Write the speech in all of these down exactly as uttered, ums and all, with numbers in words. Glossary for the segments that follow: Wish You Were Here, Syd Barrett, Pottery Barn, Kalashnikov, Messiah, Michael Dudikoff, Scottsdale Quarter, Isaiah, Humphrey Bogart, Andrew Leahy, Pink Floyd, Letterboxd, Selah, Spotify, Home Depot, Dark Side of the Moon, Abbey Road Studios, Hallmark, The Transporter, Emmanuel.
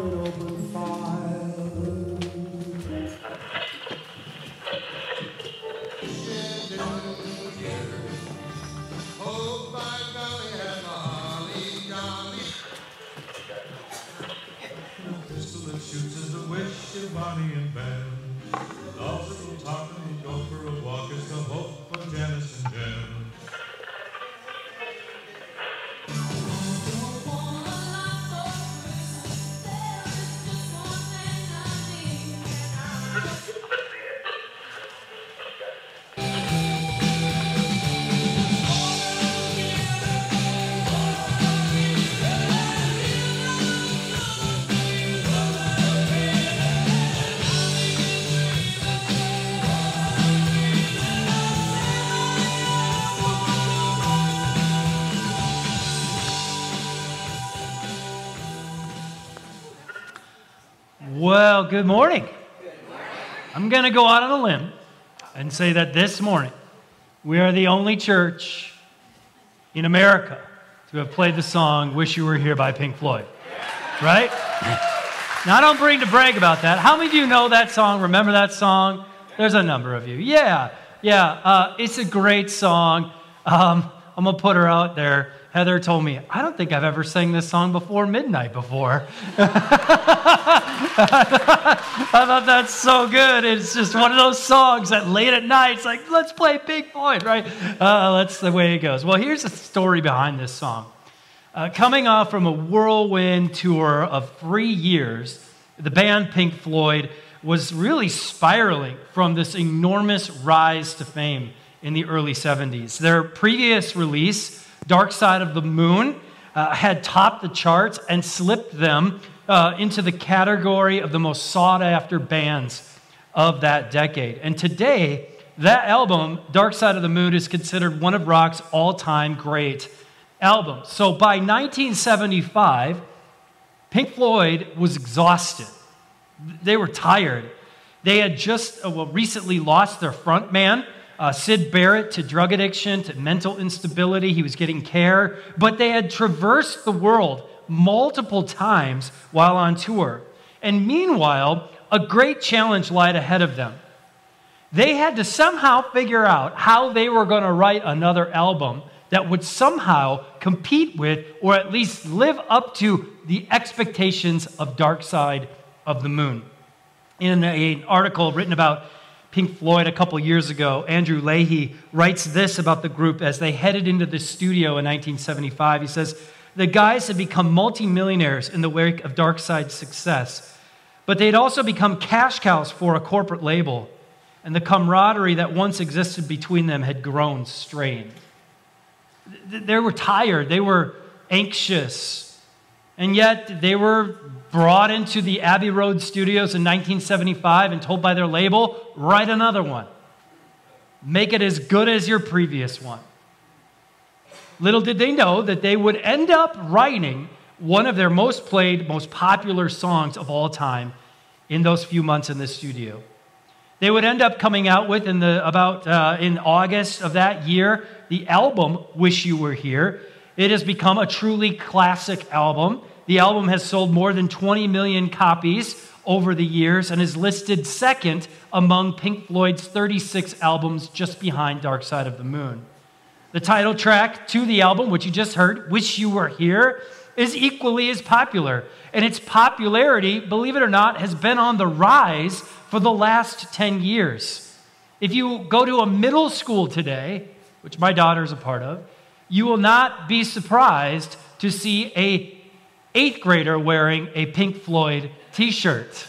in open fire. Bonnie and Ben, the dogs that will talk and go for a walk is the hope of Janice and Jen. Well, good morning. Good morning. I'm going to go out on a limb and say that this morning we are the only church in America to have played the song Wish You Were Here by Pink Floyd. Yeah. Right? Now, I don't bring to brag about that. How many of you know that song, remember that song? There's a number of you. Yeah, yeah, uh, it's a great song. Um, I'm going to put her out there. Heather told me, I don't think I've ever sang this song before midnight before. I, thought, I thought that's so good. It's just one of those songs that late at night, it's like, let's play Pink Floyd, right? Uh, that's the way it goes. Well, here's the story behind this song. Uh, coming off from a whirlwind tour of three years, the band Pink Floyd was really spiraling from this enormous rise to fame in the early seventies. Their previous release, Dark Side of the Moon, uh, had topped the charts and slipped them uh, into the category of the most sought-after bands of that decade. And today, that album, Dark Side of the Moon, is considered one of rock's all-time great albums. So by nineteen seventy-five, Pink Floyd was exhausted. They were tired. They had just uh, well, recently lost their front man, Uh, Syd Barrett, to drug addiction, to mental instability. He was getting care. But they had traversed the world multiple times while on tour. And meanwhile, a great challenge lied ahead of them. They had to somehow figure out how they were going to write another album that would somehow compete with, or at least live up to, the expectations of Dark Side of the Moon. In a, an article written about Pink Floyd a couple years ago, Andrew Leahy writes this about the group as they headed into the studio in nineteen seventy-five. He says, the guys had become multimillionaires in the wake of Dark Side's success, but they'd also become cash cows for a corporate label, and the camaraderie that once existed between them had grown strained. They were tired, they were anxious, and yet they were brought into the Abbey Road Studios in nineteen seventy-five and told by their label, write another one. Make it as good as your previous one. Little did they know that they would end up writing one of their most played, most popular songs of all time in those few months in the studio. They would end up coming out with, in, the, about, uh, in August of that year, the album Wish You Were Here. It has become a truly classic album. The album has sold more than twenty million copies over the years and is listed second among Pink Floyd's thirty-six albums, just behind Dark Side of the Moon. The title track to the album, which you just heard, Wish You Were Here, is equally as popular. And its popularity, believe it or not, has been on the rise for the last ten years. If you go to a middle school today, which my daughter is a part of, you will not be surprised to see a eighth grader wearing a Pink Floyd t-shirt.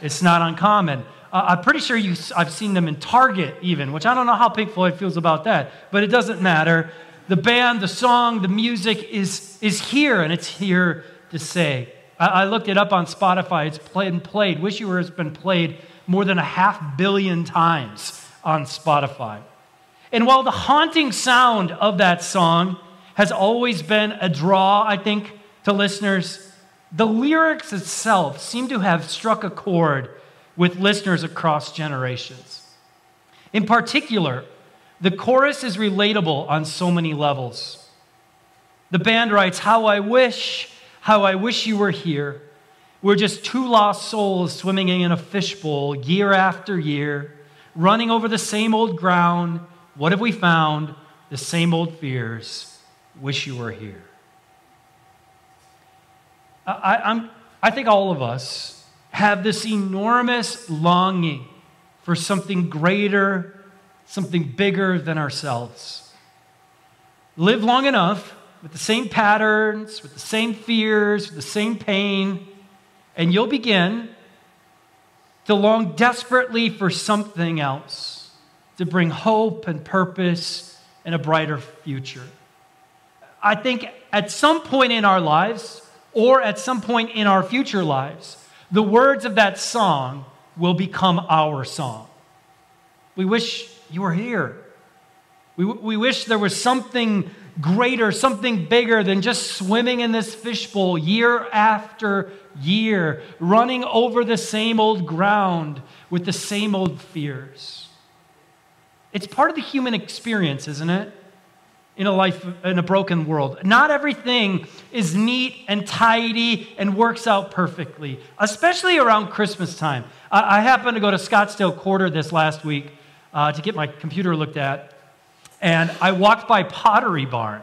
It's not uncommon. Uh, I'm pretty sure you, I've seen them in Target even, which I don't know how Pink Floyd feels about that, but it doesn't matter. The band, the song, the music is, is here, and it's here to stay. I, I looked it up on Spotify. It's been played. Wish You Were has been played more than a half billion times on Spotify. And while the haunting sound of that song has always been a draw, I think, to listeners, the lyrics itself seem to have struck a chord with listeners across generations. In particular, the chorus is relatable on so many levels. The band writes, how I wish, how I wish you were here. We're just two lost souls swimming in a fishbowl year after year, running over the same old ground. What have we found? The same old fears. Wish you were here. I, I'm, I think all of us have this enormous longing for something greater, something bigger than ourselves. Live long enough with the same patterns, with the same fears, with the same pain, and you'll begin to long desperately for something else, to bring hope and purpose and a brighter future. I think at some point in our lives, or at some point in our future lives, the words of that song will become our song. We wish you were here. We, we wish there was something greater, something bigger than just swimming in this fishbowl year after year, running over the same old ground with the same old fears. It's part of the human experience, isn't it? In a life, in a broken world. Not everything is neat and tidy and works out perfectly, especially around Christmas time. I, I happened to go to Scottsdale Quarter this last week uh, to get my computer looked at, and I walked by Pottery Barn,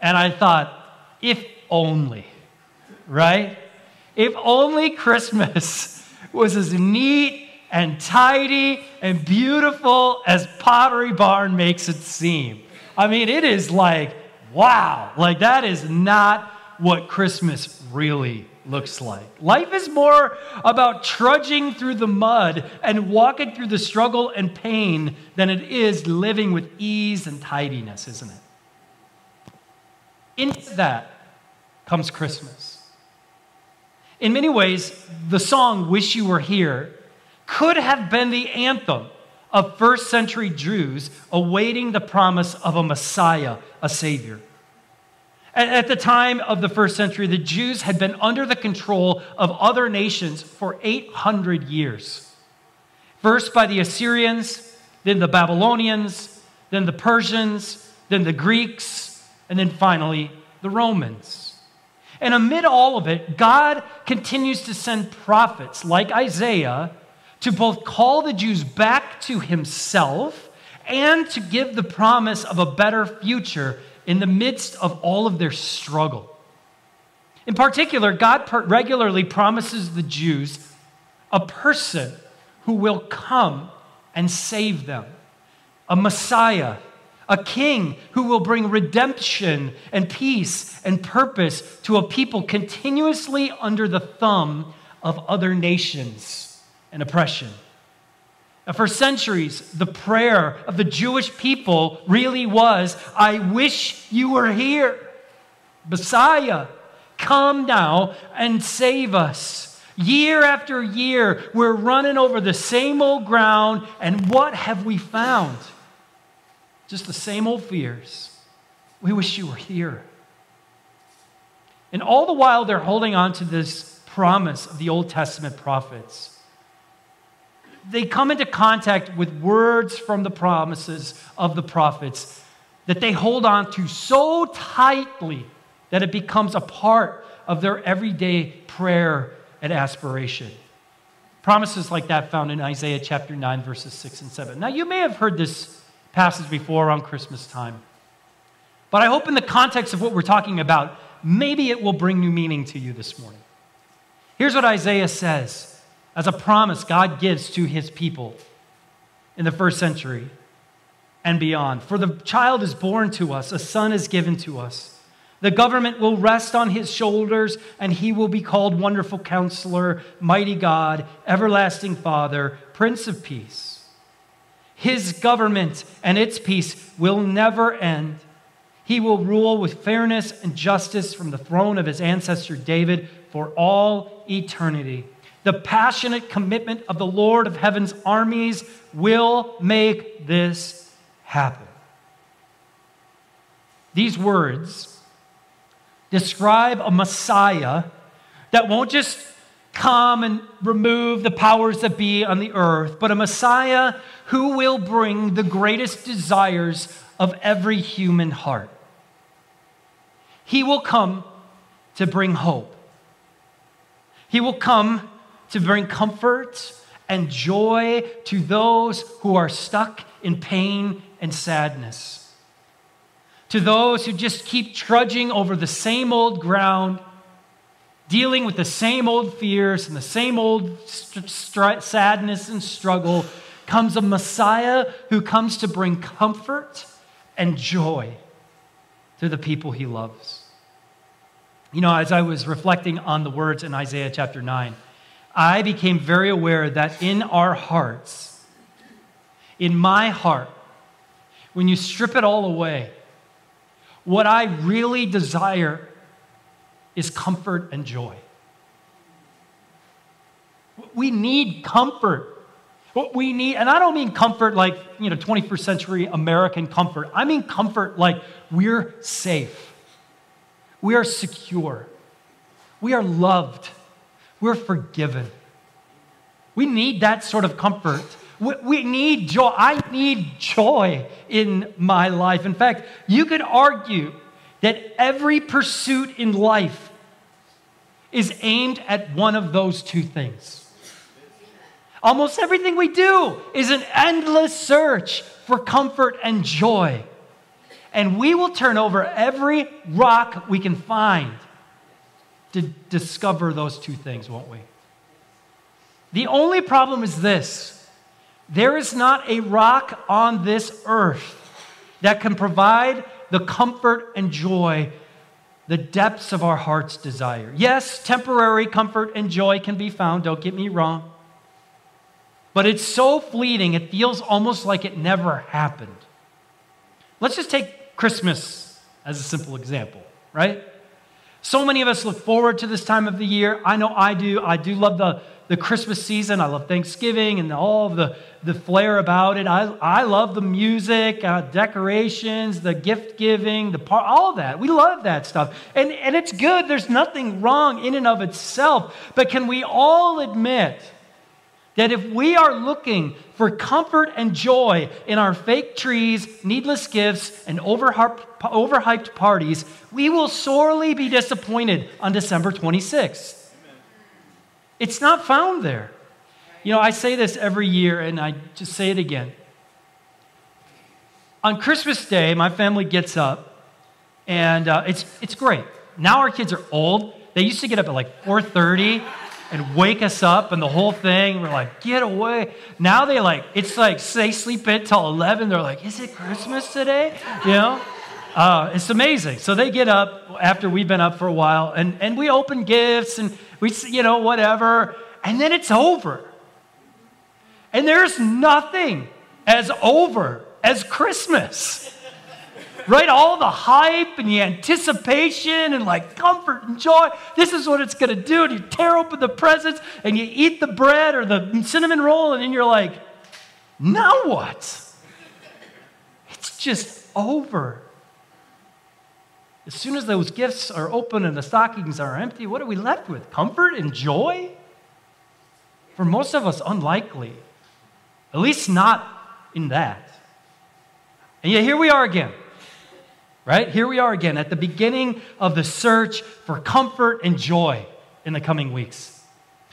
and I thought, if only, right? If only Christmas was as neat and tidy and beautiful as Pottery Barn makes it seem. I mean, it is like, wow, like that is not what Christmas really looks like. Life is more about trudging through the mud and walking through the struggle and pain than it is living with ease and tidiness, isn't it? Into that comes Christmas. In many ways, the song Wish You Were Here could have been the anthem of first century Jews awaiting the promise of a Messiah, a Savior. And at the time of the first century, the Jews had been under the control of other nations for eight hundred years. First by the Assyrians, then the Babylonians, then the Persians, then the Greeks, and then finally the Romans. And amid all of it, God continues to send prophets like Isaiah to both call the Jews back to himself and to give the promise of a better future in the midst of all of their struggle. In particular, God regularly promises the Jews a person who will come and save them, a Messiah, a king who will bring redemption and peace and purpose to a people continuously under the thumb of other nations and oppression. Now, for centuries, the prayer of the Jewish people really was, I wish you were here. Messiah, come now and save us. Year after year, we're running over the same old ground, and what have we found? Just the same old fears. We wish you were here. And all the while, they're holding on to this promise of the Old Testament prophets. They come into contact with words from the promises of the prophets that they hold on to so tightly that it becomes a part of their everyday prayer and aspiration. Promises like that found in Isaiah chapter nine, verses six and seven. Now, you may have heard this passage before around Christmas time, but I hope in the context of what we're talking about, maybe it will bring new meaning to you this morning. Here's what Isaiah says as a promise God gives to his people in the first century and beyond. For the child is born to us, a son is given to us. The government will rest on his shoulders, and he will be called Wonderful Counselor, Mighty God, Everlasting Father, Prince of Peace. His government and its peace will never end. He will rule with fairness and justice from the throne of his ancestor David for all eternity. The passionate commitment of the Lord of Heaven's armies will make this happen. These words describe a Messiah that won't just come and remove the powers that be on the earth, but a Messiah who will bring the greatest desires of every human heart. He will come to bring hope. He will come to bring comfort and joy to those who are stuck in pain and sadness, to those who just keep trudging over the same old ground, dealing with the same old fears and the same old st- st- sadness and struggle. Comes a Messiah who comes to bring comfort and joy to the people he loves. You know, as I was reflecting on the words in Isaiah chapter nine, I became very aware that in our hearts, in my heart, when you strip it all away, what I really desire is comfort and joy. We need comfort. What we need, and I don't mean comfort like, you know, twenty-first century American comfort. I mean comfort like we're safe. We are secure. We are loved. We're forgiven. We need that sort of comfort. We, we need joy. I need joy in my life. In fact, you could argue that every pursuit in life is aimed at one of those two things. Almost everything we do is an endless search for comfort and joy. And we will turn over every rock we can find to discover those two things, won't we? The only problem is this. There is not a rock on this earth that can provide the comfort and joy, the depths of our heart's desire. Yes, temporary comfort and joy can be found, don't get me wrong. But it's so fleeting, it feels almost like it never happened. Let's just take Christmas as a simple example, right? So many of us look forward to this time of the year. I know I do. I do love the, the Christmas season. I love Thanksgiving and all of the, the flair about it. I, I love the music, uh, decorations, the gift giving, the par- all that. We love that stuff. And, and it's good. There's nothing wrong in and of itself. But can we all admit that if we are looking for comfort and joy in our fake trees, needless gifts, and overhyped parties, we will sorely be disappointed on December twenty-sixth. Amen. It's not found there. You know, I say this every year, and I just say it again. On Christmas Day, my family gets up, and uh, it's, it's great. Now our kids are old. They used to get up at like four thirty. And wake us up and the whole thing. We're like, get away. Now they like, it's like, they sleep in till eleven. They're like, is it Christmas today? You know? Uh, it's amazing. So they get up after we've been up for a while. And, and we open gifts and we, you know, whatever. And then it's over. And there's nothing as over as Christmas. Right? All the hype and the anticipation and like comfort and joy. This is what it's going to do. And you tear open the presents and you eat the bread or the cinnamon roll and then you're like, now what? It's just over. As soon as those gifts are open and the stockings are empty, what are we left with? Comfort and joy? For most of us, unlikely. At least not in that. And yet here we are again. Right? Here we are again at the beginning of the search for comfort and joy in the coming weeks.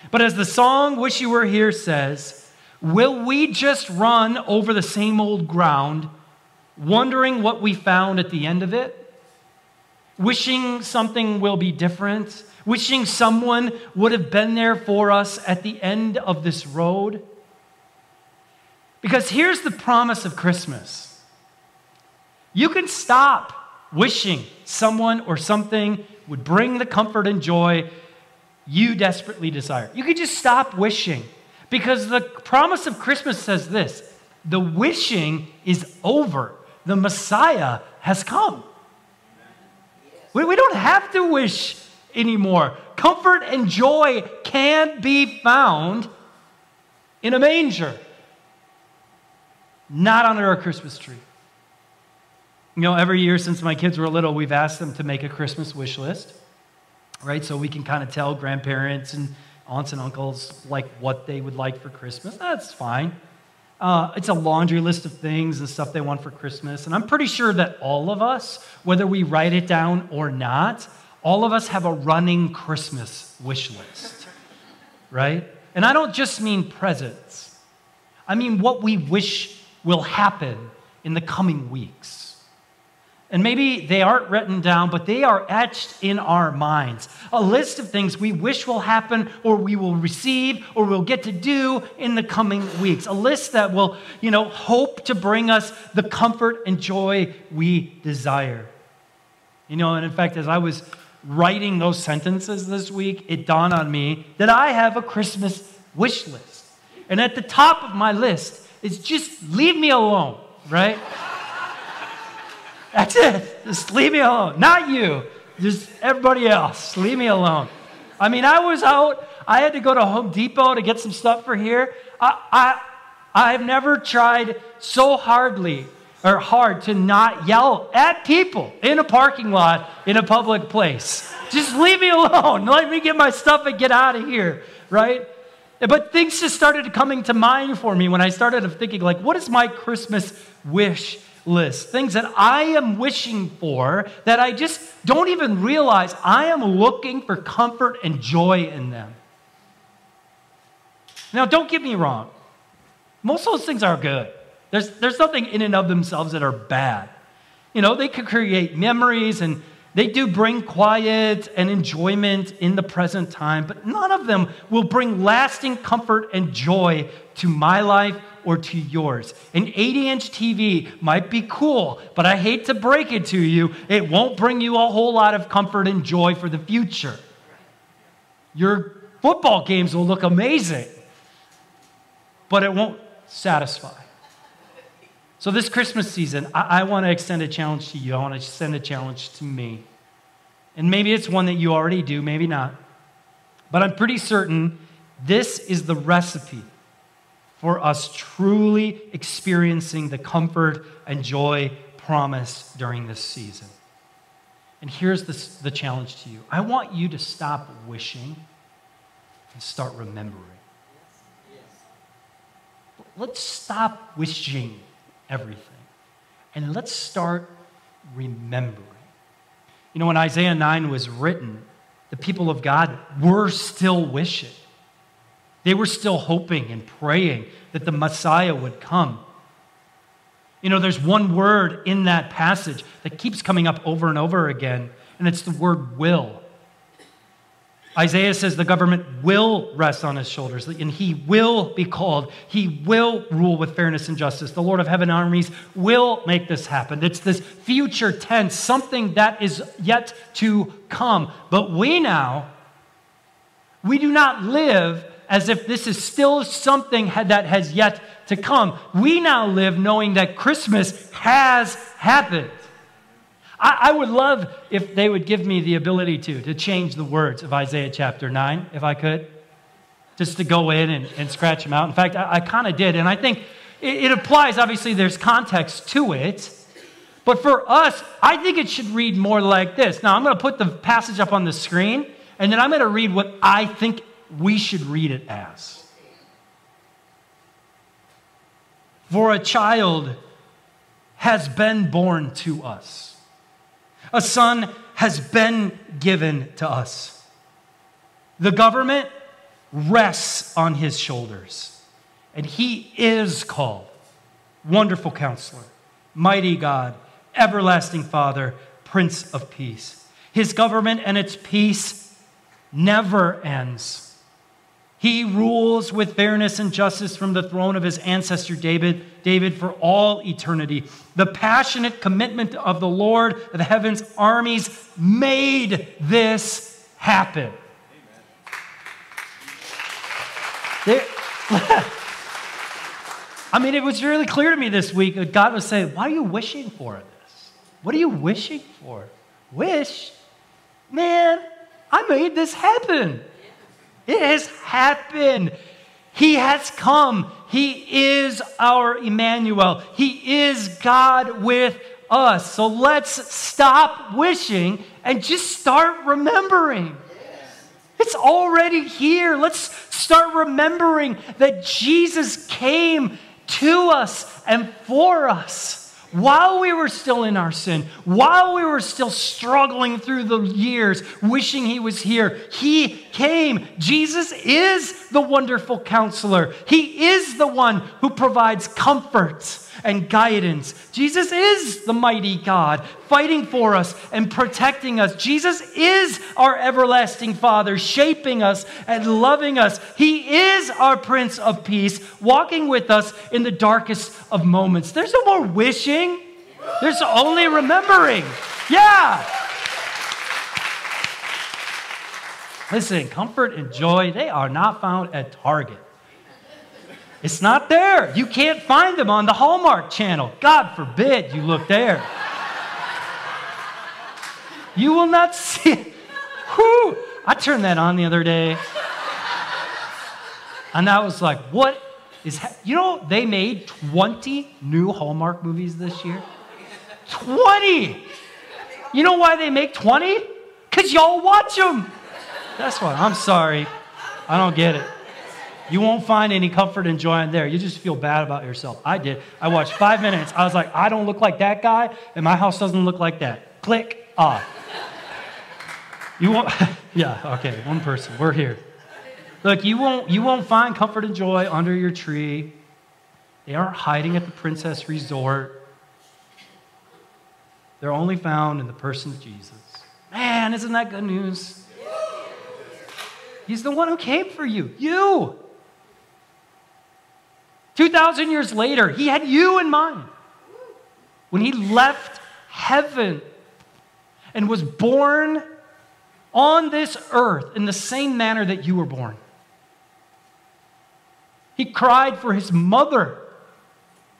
But as the song Wish You Were Here says, will we just run over the same old ground, wondering what we found at the end of it? Wishing something will be different? Wishing someone would have been there for us at the end of this road? Because here's the promise of Christmas. You can stop wishing someone or something would bring the comfort and joy you desperately desire. You can just stop wishing because the promise of Christmas says this, the wishing is over. The Messiah has come. We, we don't have to wish anymore. Comfort and joy can be found in a manger, not under a Christmas tree. You know, every year since my kids were little, we've asked them to make a Christmas wish list, right? So we can kind of tell grandparents and aunts and uncles, like, what they would like for Christmas. That's fine. Uh, it's a laundry list of things and stuff they want for Christmas. And I'm pretty sure that all of us, whether we write it down or not, all of us have a running Christmas wish list, right? And I don't just mean presents. I mean what we wish will happen in the coming weeks. And maybe they aren't written down, but they are etched in our minds. A list of things we wish will happen or we will receive or we'll get to do in the coming weeks. A list that will, you know, hope to bring us the comfort and joy we desire. You know, and in fact, as I was writing those sentences this week, it dawned on me that I have a Christmas wish list. And at the top of my list is just leave me alone, right? That's it. Just leave me alone. Not you. Just everybody else. Leave me alone. I mean, I was out. I had to go to Home Depot to get some stuff for here. I, I, I've never tried so hardly or hard to not yell at people in a parking lot, in a public place. Just leave me alone. Let me get my stuff and get out of here, right? But things just started coming to mind for me when I started thinking, like, what is my Christmas wish list, things that I am wishing for that I just don't even realize I am looking for comfort and joy in them. Now, don't get me wrong. Most of those things are good. There's, there's nothing in and of themselves that are bad. You know, they could create memories and they do bring quiet and enjoyment in the present time, but none of them will bring lasting comfort and joy to my life or to yours. An eighty-inch T V might be cool, but I hate to break it to you, it won't bring you a whole lot of comfort and joy for the future. Your football games will look amazing, but it won't satisfy. So this Christmas season, I, I want to extend a challenge to you. I want to extend a challenge to me. And maybe it's one that you already do, maybe not. But I'm pretty certain this is the recipe for us truly experiencing the comfort and joy promised during this season. And here's this, the challenge to you. I want you to stop wishing and start remembering. Yes. Yes. Let's stop wishing everything. And let's start remembering. You know, when Isaiah nine was written, the people of God were still wishing. They were still hoping and praying that the Messiah would come. You know, there's one word in that passage that keeps coming up over and over again, and it's the word will. Isaiah says the government will rest on his shoulders, and he will be called. He will rule with fairness and justice. The Lord of heaven armies will make this happen. It's this future tense, something that is yet to come. But we now, we do not live as if this is still something that has yet to come. We now live knowing that Christmas has happened. I, I would love if they would give me the ability to, to change the words of Isaiah chapter nine, if I could, just to go in and, and scratch them out. In fact, I, I kind of did, and I think it, it applies. Obviously, there's context to it. But for us, I think it should read more like this. Now, I'm going to put the passage up on the screen, and then I'm going to read what I think we should read it as. For a child has been born to us. A son has been given to us. The government rests on his shoulders, and he is called Wonderful Counselor, Mighty God, Everlasting Father, Prince of Peace. His government and its peace never ends. He rules with fairness and justice from the throne of his ancestor David, David for all eternity. The passionate commitment of the Lord of the heaven's armies made this happen. There, I mean, it was really clear to me this week that God was saying, why are you wishing for this? What are you wishing for? Wish? Man, I made this happen. It has happened. He has come. He is our Emmanuel. He is God with us. So let's stop wishing and just start remembering. It's already here. Let's start remembering that Jesus came to us and for us. While we were still in our sin, while we were still struggling through the years, wishing he was here, he came. Jesus is the wonderful counselor. He is the one who provides comfort and guidance. Jesus is the mighty God fighting for us and protecting us. Jesus is our everlasting Father, shaping us and loving us. He is our Prince of Peace, walking with us in the darkest of moments. There's no more wishing. There's only remembering. Yeah. Listen, comfort and joy, they are not found at Target. It's not there. You can't find them on the Hallmark channel. God forbid you look there. You will not see it. Whew. I turned that on the other day. And I was like, what is ha-? You know, they made twenty new Hallmark movies this year. twenty! You know why they make twenty? Because y'all watch them. That's why. I'm sorry. I don't get it. You won't find any comfort and joy in there. You just feel bad about yourself. I did. I watched five minutes. I was like, I don't look like that guy, and my house doesn't look like that. Click off. You won't. Yeah. Okay. One person. We're here. Look, you won't. You won't find comfort and joy under your tree. They aren't hiding at the Princess Resort. They're only found in the person of Jesus. Man, isn't that good news? He's the one who came for you. You. two thousand years later, he had you in mind. When he left heaven and was born on this earth in the same manner that you were born. He cried for his mother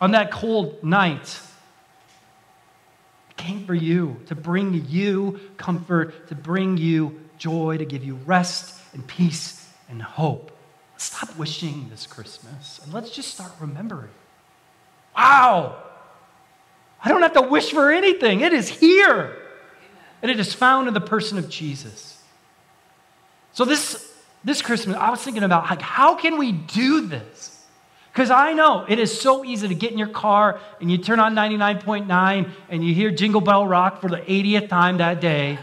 on that cold night. He came for you, to bring you comfort, to bring you joy, to give you rest and peace and hope. Stop wishing this Christmas, and let's just start remembering. Wow! I don't have to wish for anything. It is here. Amen. And it is found in the person of Jesus. So this, this Christmas, I was thinking about, like, how can we do this? Because I know it is so easy to get in your car, and you turn on ninety-nine point nine, and you hear Jingle Bell Rock for the eightieth time that day.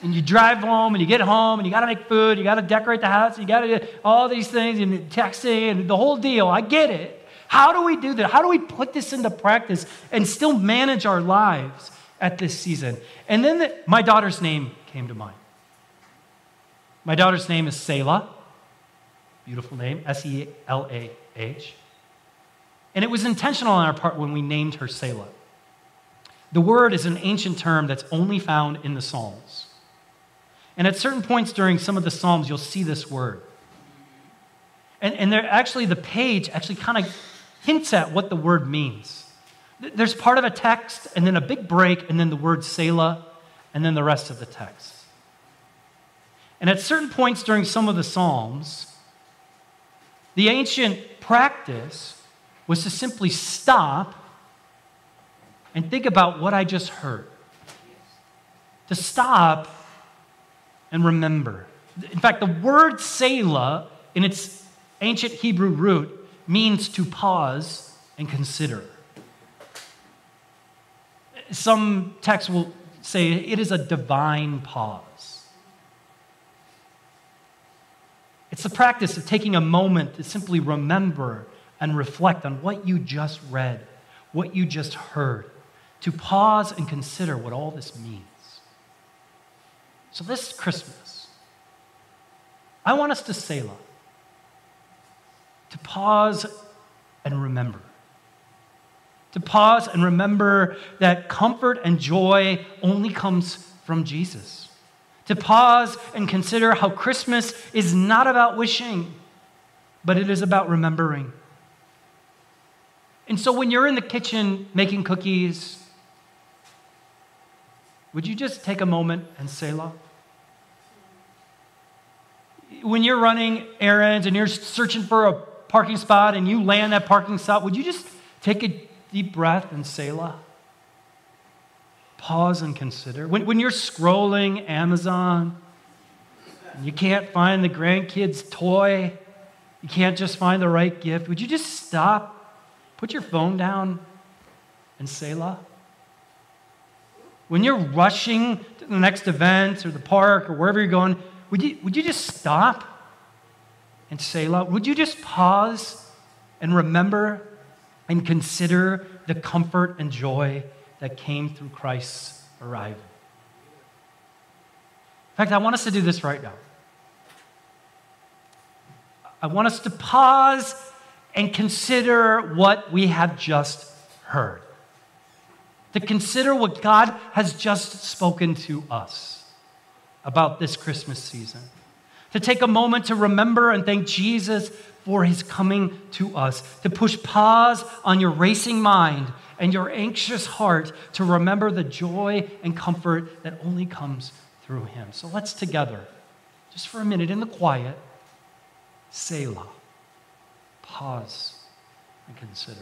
And you drive home, and you get home, and you got to make food, you got to decorate the house, you got to do all these things, and texting, and the whole deal. I get it. How do we do that? How do we put this into practice and still manage our lives at this season? And then the, my daughter's name came to mind. My daughter's name is Selah. Beautiful name, S E L A H. And it was intentional on our part when we named her Selah. The word is an ancient term that's only found in the Psalms. And at certain points during some of the Psalms, you'll see this word. And, and they're actually, the page actually kind of hints at what the word means. There's part of a text, and then a big break, and then the word Selah, and then the rest of the text. And at certain points during some of the Psalms, the ancient practice was to simply stop and think about what I just heard. To stop and remember. In fact, the word Selah in its ancient Hebrew root means to pause and consider. Some texts will say it is a divine pause. It's the practice of taking a moment to simply remember and reflect on what you just read, what you just heard, to pause and consider what all this means. So this Christmas, I want us to Selah, to pause and remember. To pause and remember that comfort and joy only comes from Jesus. To pause and consider how Christmas is not about wishing, but it is about remembering. And so when you're in the kitchen making cookies, would you just take a moment and Selah? When you're running errands and you're searching for a parking spot and you land that parking spot, would you just take a deep breath and Selah? Pause and consider. When, when you're scrolling Amazon and you can't find the grandkid's toy, you can't just find the right gift, would you just stop, put your phone down, and Selah. When you're rushing to the next event or the park or wherever you're going, would you, would you just stop and Selah? Would you just pause and remember and consider the comfort and joy that came through Christ's arrival? In fact, I want us to do this right now. I want us to pause and consider what we have just heard. To consider what God has just spoken to us about this Christmas season. To take a moment to remember and thank Jesus for his coming to us. To push pause on your racing mind and your anxious heart to remember the joy and comfort that only comes through him. So let's together, just for a minute in the quiet, Selah, pause and consider.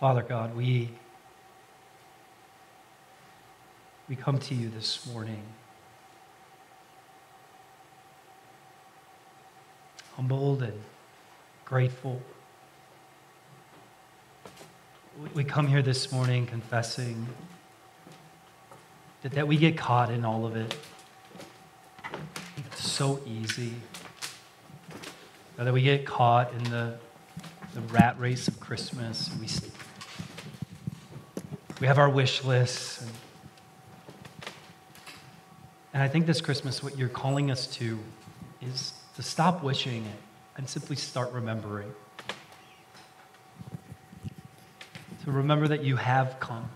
Father God, we, we come to you this morning, humbled and grateful. We come here this morning confessing that, that we get caught in all of it. It's so easy. That we get caught in the, the rat race of Christmas. We stay We have our wish lists. And, and I think this Christmas, what you're calling us to is to stop wishing it and simply start remembering. To remember that you have come.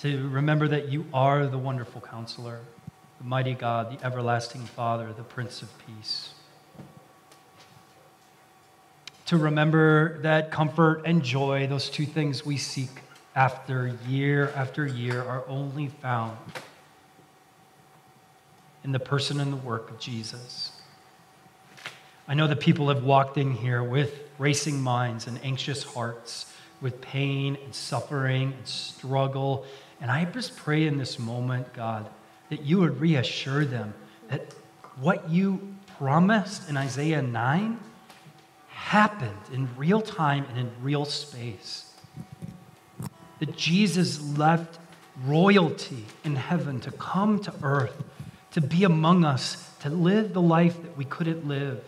To remember that you are the wonderful counselor, the mighty God, the everlasting Father, the Prince of Peace. To remember that comfort and joy, those two things we seek after year after year, are only found in the person and the work of Jesus. I know that people have walked in here with racing minds and anxious hearts, with pain and suffering and struggle, and I just pray in this moment, God, that you would reassure them that what you promised in Isaiah nine happened in real time and in real space. That Jesus left royalty in heaven to come to earth, to be among us, to live the life that we couldn't live,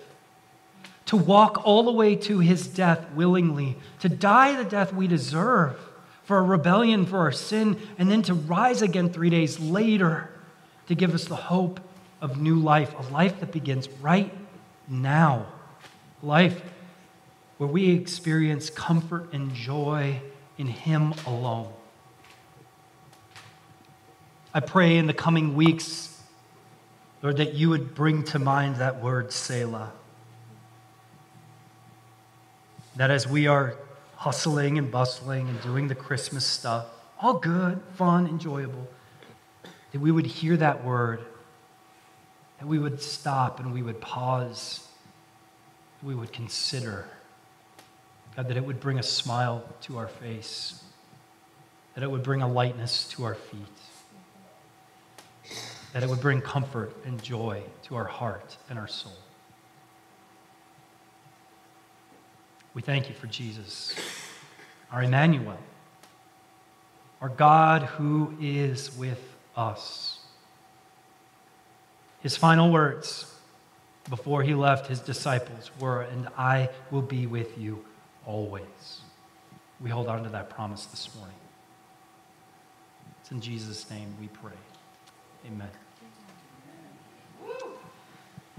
to walk all the way to his death willingly, to die the death we deserve for our rebellion, for our sin, and then to rise again three days later to give us the hope of new life, a life that begins right now, life where we experience comfort and joy in him alone. I pray in the coming weeks, Lord, that you would bring to mind that word, Selah. That as we are hustling and bustling and doing the Christmas stuff, all good, fun, enjoyable, that we would hear that word, that we would stop and we would pause, we would consider, God, that it would bring a smile to our face, that it would bring a lightness to our feet, that it would bring comfort and joy to our heart and our soul. We thank you for Jesus, our Emmanuel, our God who is with us. His final words before he left his disciples were, "And I will be with you always." we hold on to that promise this morning. It's in Jesus' name we pray. Amen.